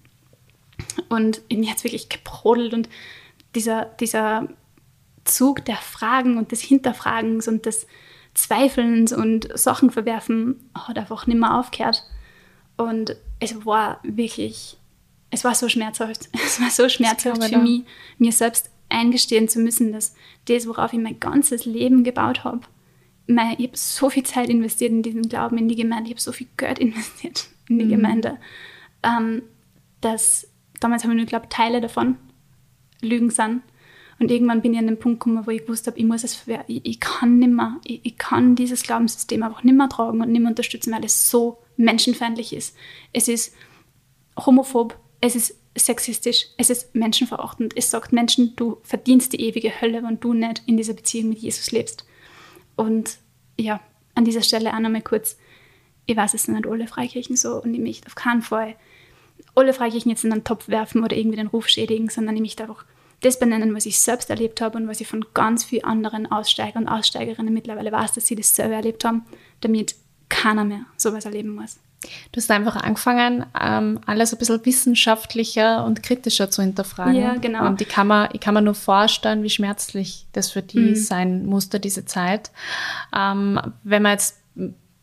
Und mir hat es wirklich gebrodelt und dieser, dieser Zug der Fragen und des Hinterfragens und des Zweifelns und Sachen verwerfen hat einfach nicht mehr aufgehört. Und es war wirklich, es war so schmerzhaft. Es war so schmerzhaft für mich, mir selbst eingestehen zu müssen, dass das, worauf ich mein ganzes Leben gebaut habe, ich habe so viel Zeit investiert in diesen Glauben, in die Gemeinde, ich habe so viel Geld investiert in die mhm. Gemeinde, ähm, dass damals habe ich nur geglaubt, Teile davon Lügen sind. Und irgendwann bin ich an den Punkt gekommen, wo ich gewusst habe, ich muss es, ich, ich kann nicht mehr, ich, ich kann dieses Glaubenssystem einfach nicht mehr tragen und nicht mehr unterstützen, weil es so menschenfeindlich ist. Es ist homophob, es ist sexistisch, es ist menschenverachtend. Es sagt Menschen, du verdienst die ewige Hölle, wenn du nicht in dieser Beziehung mit Jesus lebst. Und ja, an dieser Stelle auch nochmal kurz, ich weiß, es sind nicht alle Freikirchen so und ich möchte auf keinen Fall alle Freikirchen jetzt in einen Topf werfen oder irgendwie den Ruf schädigen, sondern ich möchte einfach das benennen, was ich selbst erlebt habe und was ich von ganz vielen anderen Aussteiger und Aussteigerinnen mittlerweile weiß, dass sie das selber erlebt haben, damit keiner mehr sowas erleben muss. Du hast einfach angefangen, alles ein bisschen wissenschaftlicher und kritischer zu hinterfragen. Ja, genau. Und ich kann mir, ich kann mir nur vorstellen, wie schmerzlich das für die mhm. sein musste, diese Zeit. Wenn man jetzt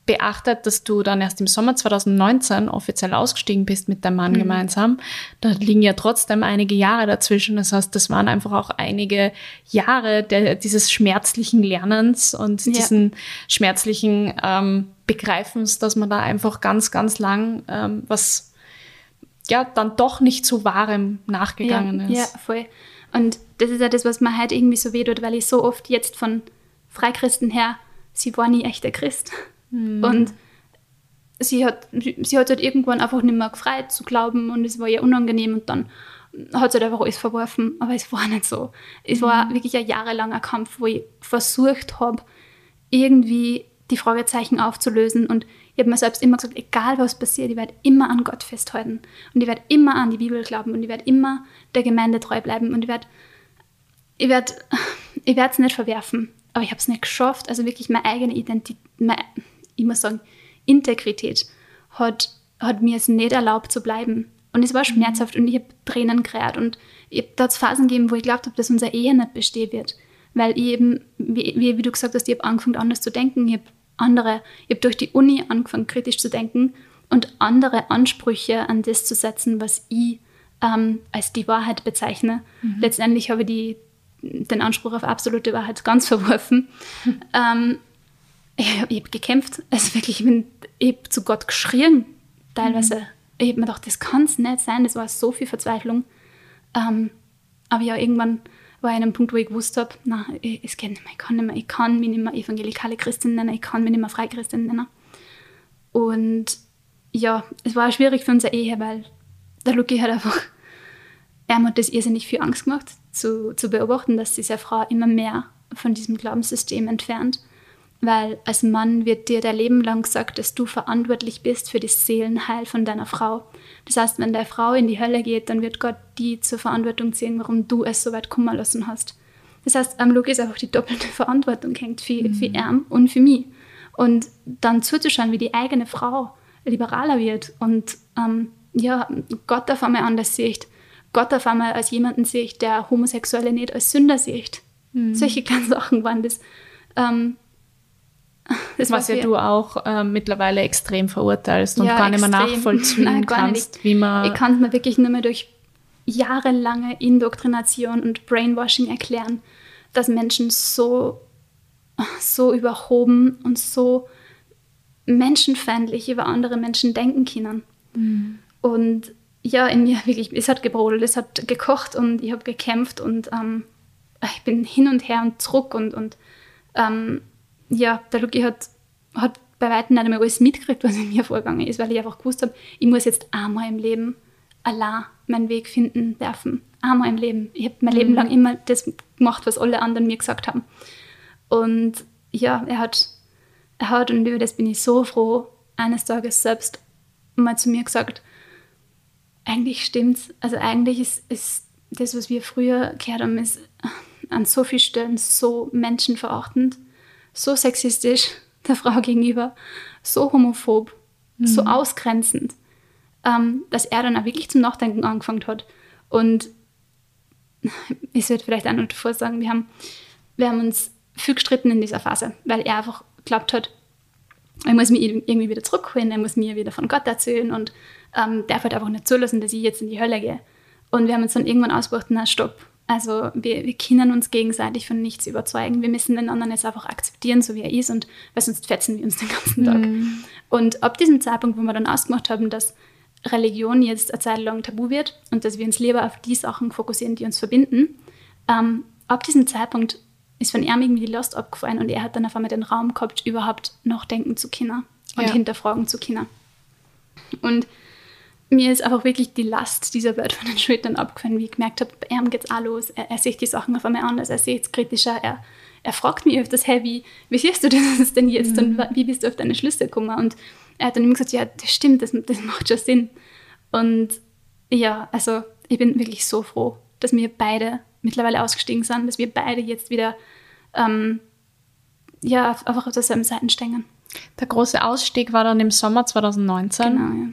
beachtet, dass du dann erst im Sommer zwanzig neunzehn offiziell ausgestiegen bist mit deinem Mann mhm. gemeinsam. Da liegen ja trotzdem einige Jahre dazwischen. Das heißt, das waren einfach auch einige Jahre der, dieses schmerzlichen Lernens und ja. diesen schmerzlichen ähm, Begreifens, dass man da einfach ganz, ganz lang ähm, was ja dann doch nicht zu wahrem nachgegangen ja, ist. Ja, voll. Und das ist ja das, was mir halt irgendwie so wehtut, weil ich so oft jetzt von Freichristen her, sie war nie echter Christ. Und sie hat, sie hat halt irgendwann einfach nicht mehr gefreut zu glauben und es war ihr unangenehm und dann hat sie halt einfach alles verworfen, aber es war nicht so. Es war wirklich ein jahrelanger Kampf, wo ich versucht habe, irgendwie die Fragezeichen aufzulösen und ich habe mir selbst immer gesagt, egal was passiert, ich werde immer an Gott festhalten und ich werde immer an die Bibel glauben und ich werde immer der Gemeinde treu bleiben und ich werde ich werde ich werde es nicht verwerfen, aber ich habe es nicht geschafft, also wirklich meine eigene Identität, meine, ich muss sagen, Integrität hat, hat mir es nicht erlaubt zu bleiben. Und es war schmerzhaft und ich habe Tränen gerät. Und da hat es Phasen gegeben, wo ich geglaubt habe, dass unsere Ehe nicht bestehen wird. Weil ich eben, wie, wie du gesagt hast, ich habe angefangen, anders zu denken. Ich habe andere, ich habe durch die Uni angefangen, kritisch zu denken und andere Ansprüche an das zu setzen, was ich ähm, als die Wahrheit bezeichne. Mhm. Letztendlich habe ich die, den Anspruch auf absolute Wahrheit ganz verworfen. Mhm. Ähm, Ich habe gekämpft, also wirklich, ich, bin, ich habe zu Gott geschrien, teilweise. Mhm. Ich habe mir gedacht, das kann es nicht sein, das war so viel Verzweiflung. Ähm, aber ja, irgendwann war ich an einem Punkt, wo ich gewusst habe, nein, es geht nicht mehr, ich kann nicht mehr, ich kann mich nicht mehr evangelikale Christin nennen, ich kann mich nicht mehr Freichristin nennen. Und ja, es war schwierig für unsere Ehe, weil der Lucky hat einfach, er hat das irrsinnig viel Angst gemacht, zu, zu beobachten, dass diese Frau immer mehr von diesem Glaubenssystem entfernt. Weil als Mann wird dir dein Leben lang gesagt, dass du verantwortlich bist für das Seelenheil von deiner Frau. Das heißt, wenn deine Frau in die Hölle geht, dann wird Gott die zur Verantwortung ziehen, warum du es so weit kommen lassen hast. Das heißt, am Luke ist einfach die doppelte Verantwortung hängt für, mhm. für ihn und für mich. Und dann zuzuschauen, wie die eigene Frau liberaler wird und ähm, ja, Gott auf einmal anders sieht, Gott auf einmal als jemanden sieht, der Homosexuelle nicht als Sünder sieht. Mhm. Solche kleinen Sachen waren das. Ähm, Das was ja wir, du auch äh, mittlerweile extrem verurteilst und ja, gar nicht mehr extrem. nachvollziehen Nein, kannst, nicht. wie man... Ich kann es mir wirklich nur mehr durch jahrelange Indoktrination und Brainwashing erklären, dass Menschen so, so überhoben und so menschenfeindlich über andere Menschen denken können. Mhm. Und ja, in mir wirklich, es hat gebrodelt, es hat gekocht und ich habe gekämpft und ähm, ich bin hin und her und zurück und... und ähm, ja, der Lucky hat, hat bei weitem nicht einmal alles mitgekriegt, was in mir vorgegangen ist, weil ich einfach gewusst habe, ich muss jetzt einmal im Leben allein meinen Weg finden dürfen. Einmal im Leben. Ich habe mein mhm. Leben lang immer das gemacht, was alle anderen mir gesagt haben. Und ja, er hat, er hat, und über das bin ich so froh, eines Tages selbst mal zu mir gesagt, eigentlich stimmt's. Also eigentlich ist, ist das, was wir früher gehört haben, ist an so vielen Stellen so menschenverachtend, so sexistisch der Frau gegenüber, so homophob, mhm. so ausgrenzend, ähm, dass er dann auch wirklich zum Nachdenken angefangen hat. Und ich würde vielleicht auch noch davor sagen, wir haben, wir haben uns viel gestritten in dieser Phase, weil er einfach geglaubt hat, er muss mich irgendwie wieder zurückholen, er muss mir wieder von Gott erzählen und ähm, darf halt einfach nicht zulassen, dass ich jetzt in die Hölle gehe. Und wir haben uns dann irgendwann ausgedacht, na stopp. Also wir, wir können uns gegenseitig von nichts überzeugen. Wir müssen den anderen jetzt einfach akzeptieren, so wie er ist, und weil sonst fetzen wir uns den ganzen Tag. Mm. Und ab diesem Zeitpunkt, wo wir dann ausgemacht haben, dass Religion jetzt eine Zeit lang tabu wird und dass wir uns lieber auf die Sachen fokussieren, die uns verbinden. Ähm, ab diesem Zeitpunkt ist von ihm irgendwie die Lust abgefallen und er hat dann auf einmal den Raum gehabt, überhaupt nachdenken zu können und ja. hinterfragen zu können. Und mir ist einfach wirklich die Last dieser Welt von den Schultern abgefallen, wie ich gemerkt habe, bei ihm geht es auch los, er, er sieht die Sachen auf einmal anders, er sieht es kritischer, er, er fragt mich öfters, hey, wie, wie siehst du das denn jetzt mhm. und wie bist du auf deine Schlüsse gekommen? Und er hat dann immer gesagt, ja, das stimmt, das, das macht schon Sinn. Und ja, also ich bin wirklich so froh, dass wir beide mittlerweile ausgestiegen sind, dass wir beide jetzt wieder ähm, ja, einfach auf derselben Seite stehen. Der große Ausstieg war dann im Sommer zwanzig neunzehn. Genau, ja.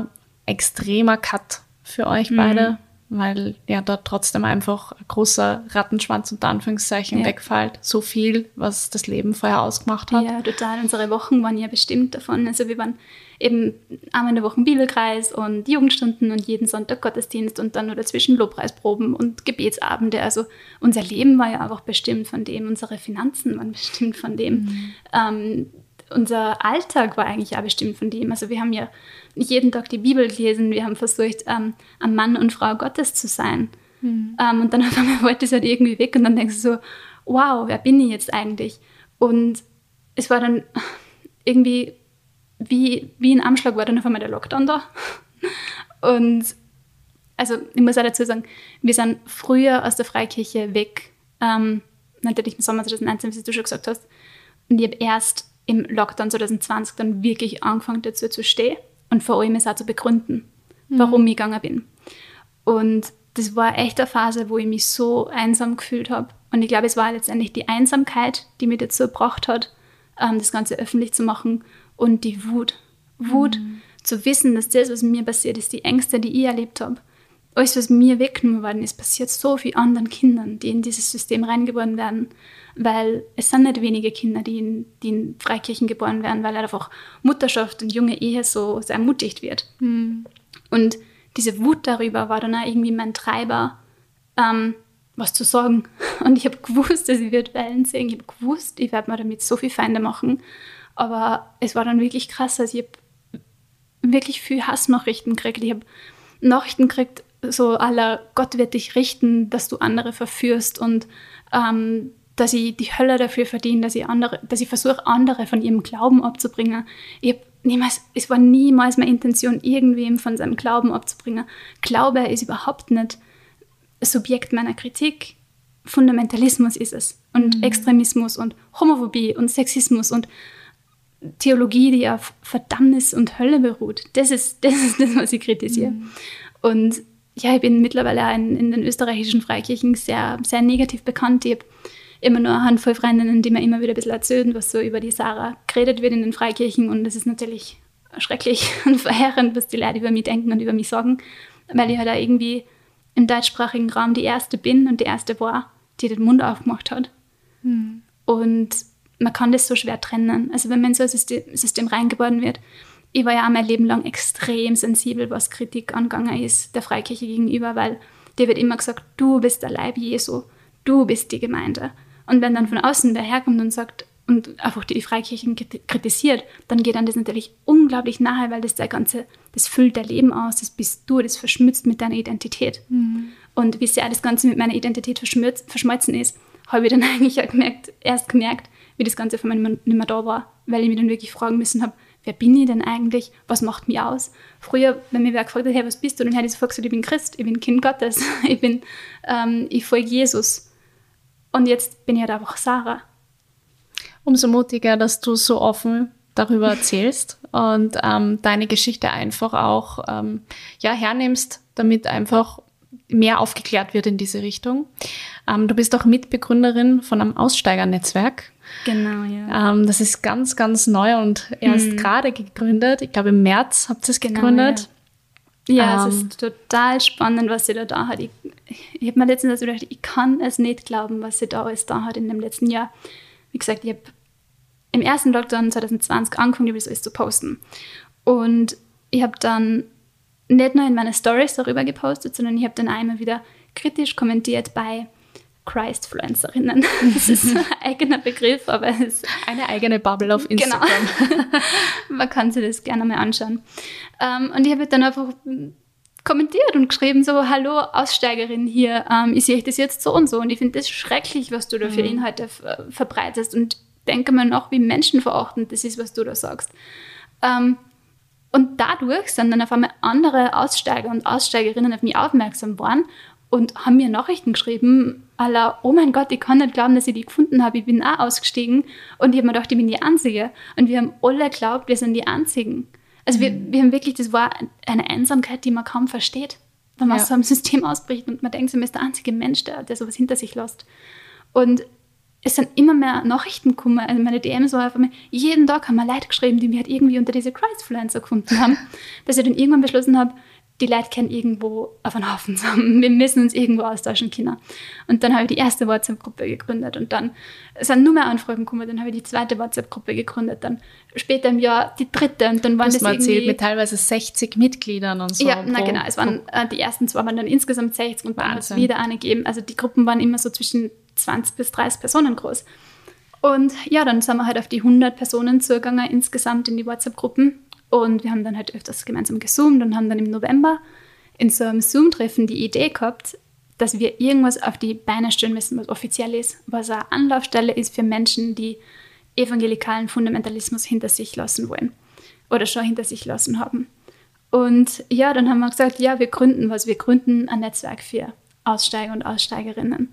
Äh, extremer Cut für euch mhm. beide, weil ja dort trotzdem einfach ein großer Rattenschwanz unter Anführungszeichen ja. wegfällt. So viel, was das Leben vorher ausgemacht hat. Ja, total. Unsere Wochen waren ja bestimmt davon. Also wir waren eben einmal in der Woche Bibelkreis und Jugendstunden und jeden Sonntag Gottesdienst und dann nur dazwischen Lobpreisproben und Gebetsabende. Also unser Leben war ja einfach bestimmt von dem, unsere Finanzen waren bestimmt von dem. Mhm. Ähm, unser Alltag war eigentlich auch bestimmt von dem. Also wir haben ja jeden Tag die Bibel gelesen, wir haben versucht, ähm, ein Mann und Frau Gottes zu sein. Mhm. Ähm, und dann auf einmal wollte es halt irgendwie weg und dann denkst du so, wow, wer bin ich jetzt eigentlich? Und es war dann irgendwie... Wie, wie ein Anschlag war dann auf einmal der Lockdown da. Und also ich muss auch dazu sagen, wir sind früher aus der Freikirche weg. Ähm, natürlich im Sommer zwanzig neunzehn, wie du schon gesagt hast. Und ich habe erst im Lockdown zwanzig zwanzig dann wirklich angefangen dazu zu stehen und vor allem es auch zu begründen, mhm. warum ich gegangen bin. Und das war echt eine Phase, wo ich mich so einsam gefühlt habe. Und ich glaube, es war letztendlich die Einsamkeit, die mich dazu gebracht hat, ähm, das Ganze öffentlich zu machen. Und die Wut. Wut, mhm. zu wissen, dass das, was mir passiert ist, die Ängste, die ich erlebt habe, alles, was mir weggenommen worden ist, passiert so vielen anderen Kindern, die in dieses System reingeboren werden. Weil es sind nicht wenige Kinder, die in, die in Freikirchen geboren werden, weil einfach Mutterschaft und junge Ehe so, so ermutigt wird. Mhm. Und diese Wut darüber war dann auch irgendwie mein Treiber, ähm, was zu sagen. Und ich habe gewusst, dass ich werde Wellen sehen. Ich habe gewusst, ich werde mir damit so viele Feinde machen. Aber es war dann wirklich krass, also ich habe wirklich viel Hassnachrichten gekriegt. Ich habe Nachrichten gekriegt, so à la Gott wird dich richten, dass du andere verführst und ähm, dass ich die Hölle dafür verdiene, dass ich andere, dass ich versuche, andere von ihrem Glauben abzubringen. Ich hab niemals, es war niemals meine Intention, irgendwem von seinem Glauben abzubringen. Glaube ist überhaupt nicht Subjekt meiner Kritik. Fundamentalismus ist es und mhm. Extremismus und Homophobie und Sexismus und Theologie, die auf Verdammnis und Hölle beruht. Das ist das, ist das was ich kritisiere. Mhm. Und ja, ich bin mittlerweile in, in den österreichischen Freikirchen sehr, sehr negativ bekannt. Ich habe immer nur eine Handvoll Freundinnen, die mir immer wieder ein bisschen erzählen, was so über die Sarah geredet wird in den Freikirchen. Und das ist natürlich schrecklich und verheerend, was die Leute über mich denken und über mich sagen, weil ich halt auch irgendwie im deutschsprachigen Raum die Erste bin und die Erste war, die den Mund aufgemacht hat. Mhm. Und man kann das so schwer trennen. Also wenn man in so ein System, System reingeboren wird, ich war ja auch mein Leben lang extrem sensibel, was Kritik angegangen ist, der Freikirche gegenüber, weil dir wird immer gesagt, du bist der Leib Jesu, du bist die Gemeinde. Und wenn dann von außen wer herkommt und sagt, und einfach die Freikirchen kritisiert, dann geht dann das natürlich unglaublich nahe, weil das der ganze, das füllt dein Leben aus, das bist du, das verschmützt mit deiner Identität. Mhm. Und wie sehr das Ganze mit meiner Identität verschmolzen ist, habe ich dann eigentlich auch gemerkt, erst gemerkt, wie das Ganze für mich nicht mehr da war, weil ich mich dann wirklich fragen müssen habe, wer bin ich denn eigentlich, was macht mich aus? Früher, wenn mich wer gefragt hat, hey, was bist du? Dann hätte ich sofort gesagt, ich bin Christ, ich bin Kind Gottes, ich bin, ähm, ich folge Jesus. Und jetzt bin ich halt einfach Sarah. Umso mutiger, dass du so offen darüber erzählst und ähm, deine Geschichte einfach auch ähm, ja, hernimmst, damit einfach mehr aufgeklärt wird in diese Richtung. Ähm, du bist auch Mitbegründerin von einem Aussteigernetzwerk. Genau, ja. Ähm, das ist ganz, ganz neu und erst hm. gerade gegründet. Ich glaube, im März habt ihr es genau, gegründet. Ja, ja ähm, es ist total spannend, was sie da da hat. Ich, ich habe mir letztens also gedacht, ich kann es nicht glauben, was sie da alles da hat in dem letzten Jahr. Wie gesagt, ich habe im ersten Lockdown zwanzig zwanzig angefangen, über das alles zu posten. Und ich habe dann nicht nur in meine Stories darüber gepostet, sondern ich habe dann einmal wieder kritisch kommentiert bei Christfluencerinnen. Das ist ein eigener Begriff, aber es ist eine eigene Bubble auf Instagram. Genau. Man kann sich das gerne mal anschauen. Und ich habe dann einfach kommentiert und geschrieben so, hallo Aussteigerin hier, ich sehe das jetzt so und so und ich finde das schrecklich, was du da für Inhalte ver- verbreitest und denke mal noch, wie menschenverachtend das ist, was du da sagst. Und dadurch sind dann auf einmal andere Aussteiger und Aussteigerinnen auf mich aufmerksam geworden und haben mir Nachrichten geschrieben, à la, oh mein Gott, ich kann nicht glauben, dass ich die gefunden habe, ich bin auch ausgestiegen. Und ich habe mir gedacht, ich bin die Einzige. Und wir haben alle geglaubt, wir sind die Einzigen. Also mhm. wir, wir haben wirklich, das war eine Einsamkeit, die man kaum versteht, wenn man ja. aus so einem System ausbricht und man denkt, man ist der einzige Mensch, der, der sowas hinter sich lässt. Und es sind immer mehr Nachrichten gekommen. Also meine D Ms waren auf einmal, jeden Tag haben mir Leute geschrieben, die mich halt irgendwie unter diese Christfluencer gefunden haben, dass ich dann irgendwann beschlossen habe, die Leute können irgendwo auf einen Haufen zusammen. Wir müssen uns irgendwo austauschen können. Und dann habe ich die erste WhatsApp-Gruppe gegründet und dann sind nur mehr Anfragen gekommen. Dann habe ich die zweite WhatsApp-Gruppe gegründet, dann später im Jahr die dritte und dann waren das, das man irgendwie... mit teilweise sechzig Mitgliedern und so. Ja, na pro, genau. Es waren äh, die ersten zwei waren dann insgesamt sechzig und dann hat es wieder eine gegeben. Also die Gruppen waren immer so zwischen zwanzig bis dreißig Personen groß. Und ja, dann sind wir halt auf die hundert Personen zugegangen insgesamt in die WhatsApp-Gruppen. Und wir haben dann halt öfters gemeinsam gesoomt und haben dann im November in so einem Zoom-Treffen die Idee gehabt, dass wir irgendwas auf die Beine stellen müssen, was offiziell ist, was eine Anlaufstelle ist für Menschen, die evangelikalen Fundamentalismus hinter sich lassen wollen oder schon hinter sich lassen haben. Und ja, dann haben wir gesagt, ja, wir gründen was, wir gründen ein Netzwerk für Aussteiger und Aussteigerinnen.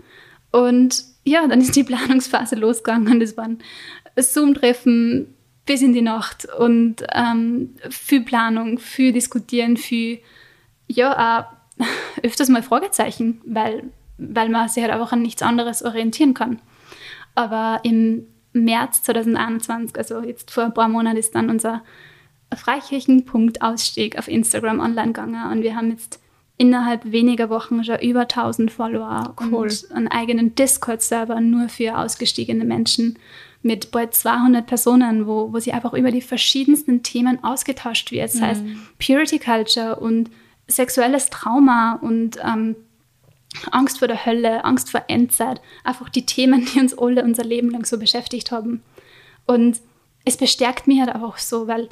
Und ja, dann ist die Planungsphase losgegangen und es waren Zoom-Treffen, bis in die Nacht und ähm, viel Planung, viel Diskutieren, viel, ja, äh, öfters mal Fragezeichen, weil, weil man sich halt einfach an nichts anderes orientieren kann. Aber im März zwanzig einundzwanzig, also jetzt vor ein paar Monaten, ist dann unser Freikirchen-Punkt-Ausstieg auf Instagram online gegangen und wir haben jetzt innerhalb weniger Wochen schon über tausend Follower cool. und einen eigenen Discord-Server nur für ausgestiegene Menschen mit bald zweihundert Personen, wo, wo sie einfach über die verschiedensten Themen ausgetauscht wird, sei es mhm. Purity Culture und sexuelles Trauma und ähm, Angst vor der Hölle, Angst vor Endzeit, einfach die Themen, die uns alle unser Leben lang so beschäftigt haben. Und es bestärkt mich halt auch so, weil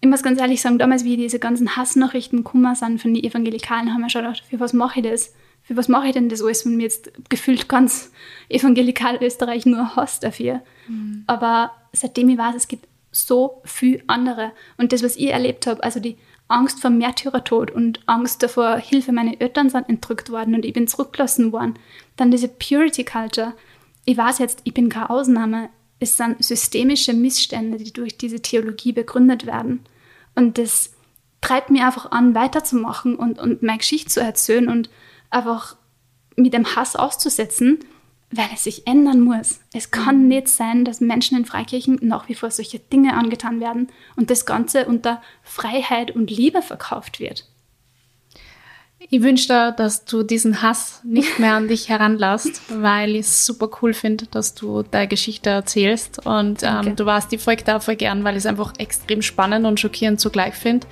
ich muss ganz ehrlich sagen, damals, wie diese ganzen Hassnachrichten gekommen sind von den Evangelikalen, haben wir schon gedacht, für was mache ich das? Für was mache ich denn das alles, wenn mir jetzt gefühlt ganz evangelikal Österreich nur Hass dafür? Mhm. Aber seitdem ich weiß, es gibt so viel andere. Und das, was ich erlebt habe, also die Angst vor Märtyrertod und Angst davor, Hilfe, meine Eltern sind entrückt worden und ich bin zurückgelassen worden. Dann diese Purity Culture. Ich weiß jetzt, ich bin keine Ausnahme. Es sind systemische Missstände, die durch diese Theologie begründet werden. Und das treibt mich einfach an, weiterzumachen und, und meine Geschichte zu erzählen und einfach mit dem Hass auszusetzen, weil es sich ändern muss. Es kann nicht sein, dass Menschen in Freikirchen nach wie vor solche Dinge angetan werden und das Ganze unter Freiheit und Liebe verkauft wird. Ich wünsche dir, dass du diesen Hass nicht mehr an dich heranlässt, weil ich es super cool finde, dass du deine Geschichte erzählst. Und ähm, du warst die Folge da voll gern, weil ich es einfach extrem spannend und schockierend zugleich finde,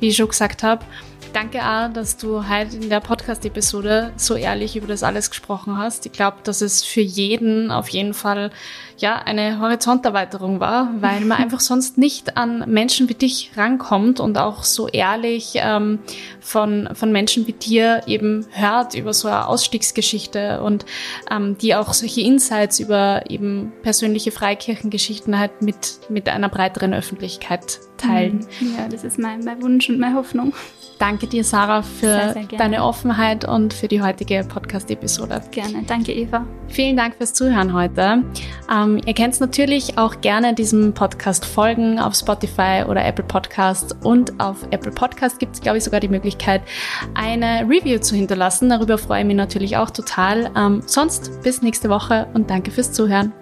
wie ich schon gesagt habe. Danke auch, dass du heute in der Podcast-Episode so ehrlich über das alles gesprochen hast. Ich glaube, dass es für jeden auf jeden Fall ja eine Horizonterweiterung war, weil man einfach sonst nicht an Menschen wie dich rankommt und auch so ehrlich ähm, von, von Menschen wie dir eben hört über so eine Ausstiegsgeschichte und ähm, die auch solche Insights über eben persönliche Freikirchengeschichten halt mit, mit einer breiteren Öffentlichkeit teilen. Ja, das ist mein, mein Wunsch und meine Hoffnung. Danke dir, Sarah, für sehr, sehr deine Offenheit und für die heutige Podcast-Episode. Gerne. Danke, Eva. Vielen Dank fürs Zuhören heute. Ähm, ihr könnt natürlich auch gerne diesem Podcast folgen auf Spotify oder Apple Podcasts. Und auf Apple Podcasts gibt es, glaube ich, sogar die Möglichkeit, eine Review zu hinterlassen. Darüber freue ich mich natürlich auch total. Ähm, sonst bis nächste Woche und danke fürs Zuhören.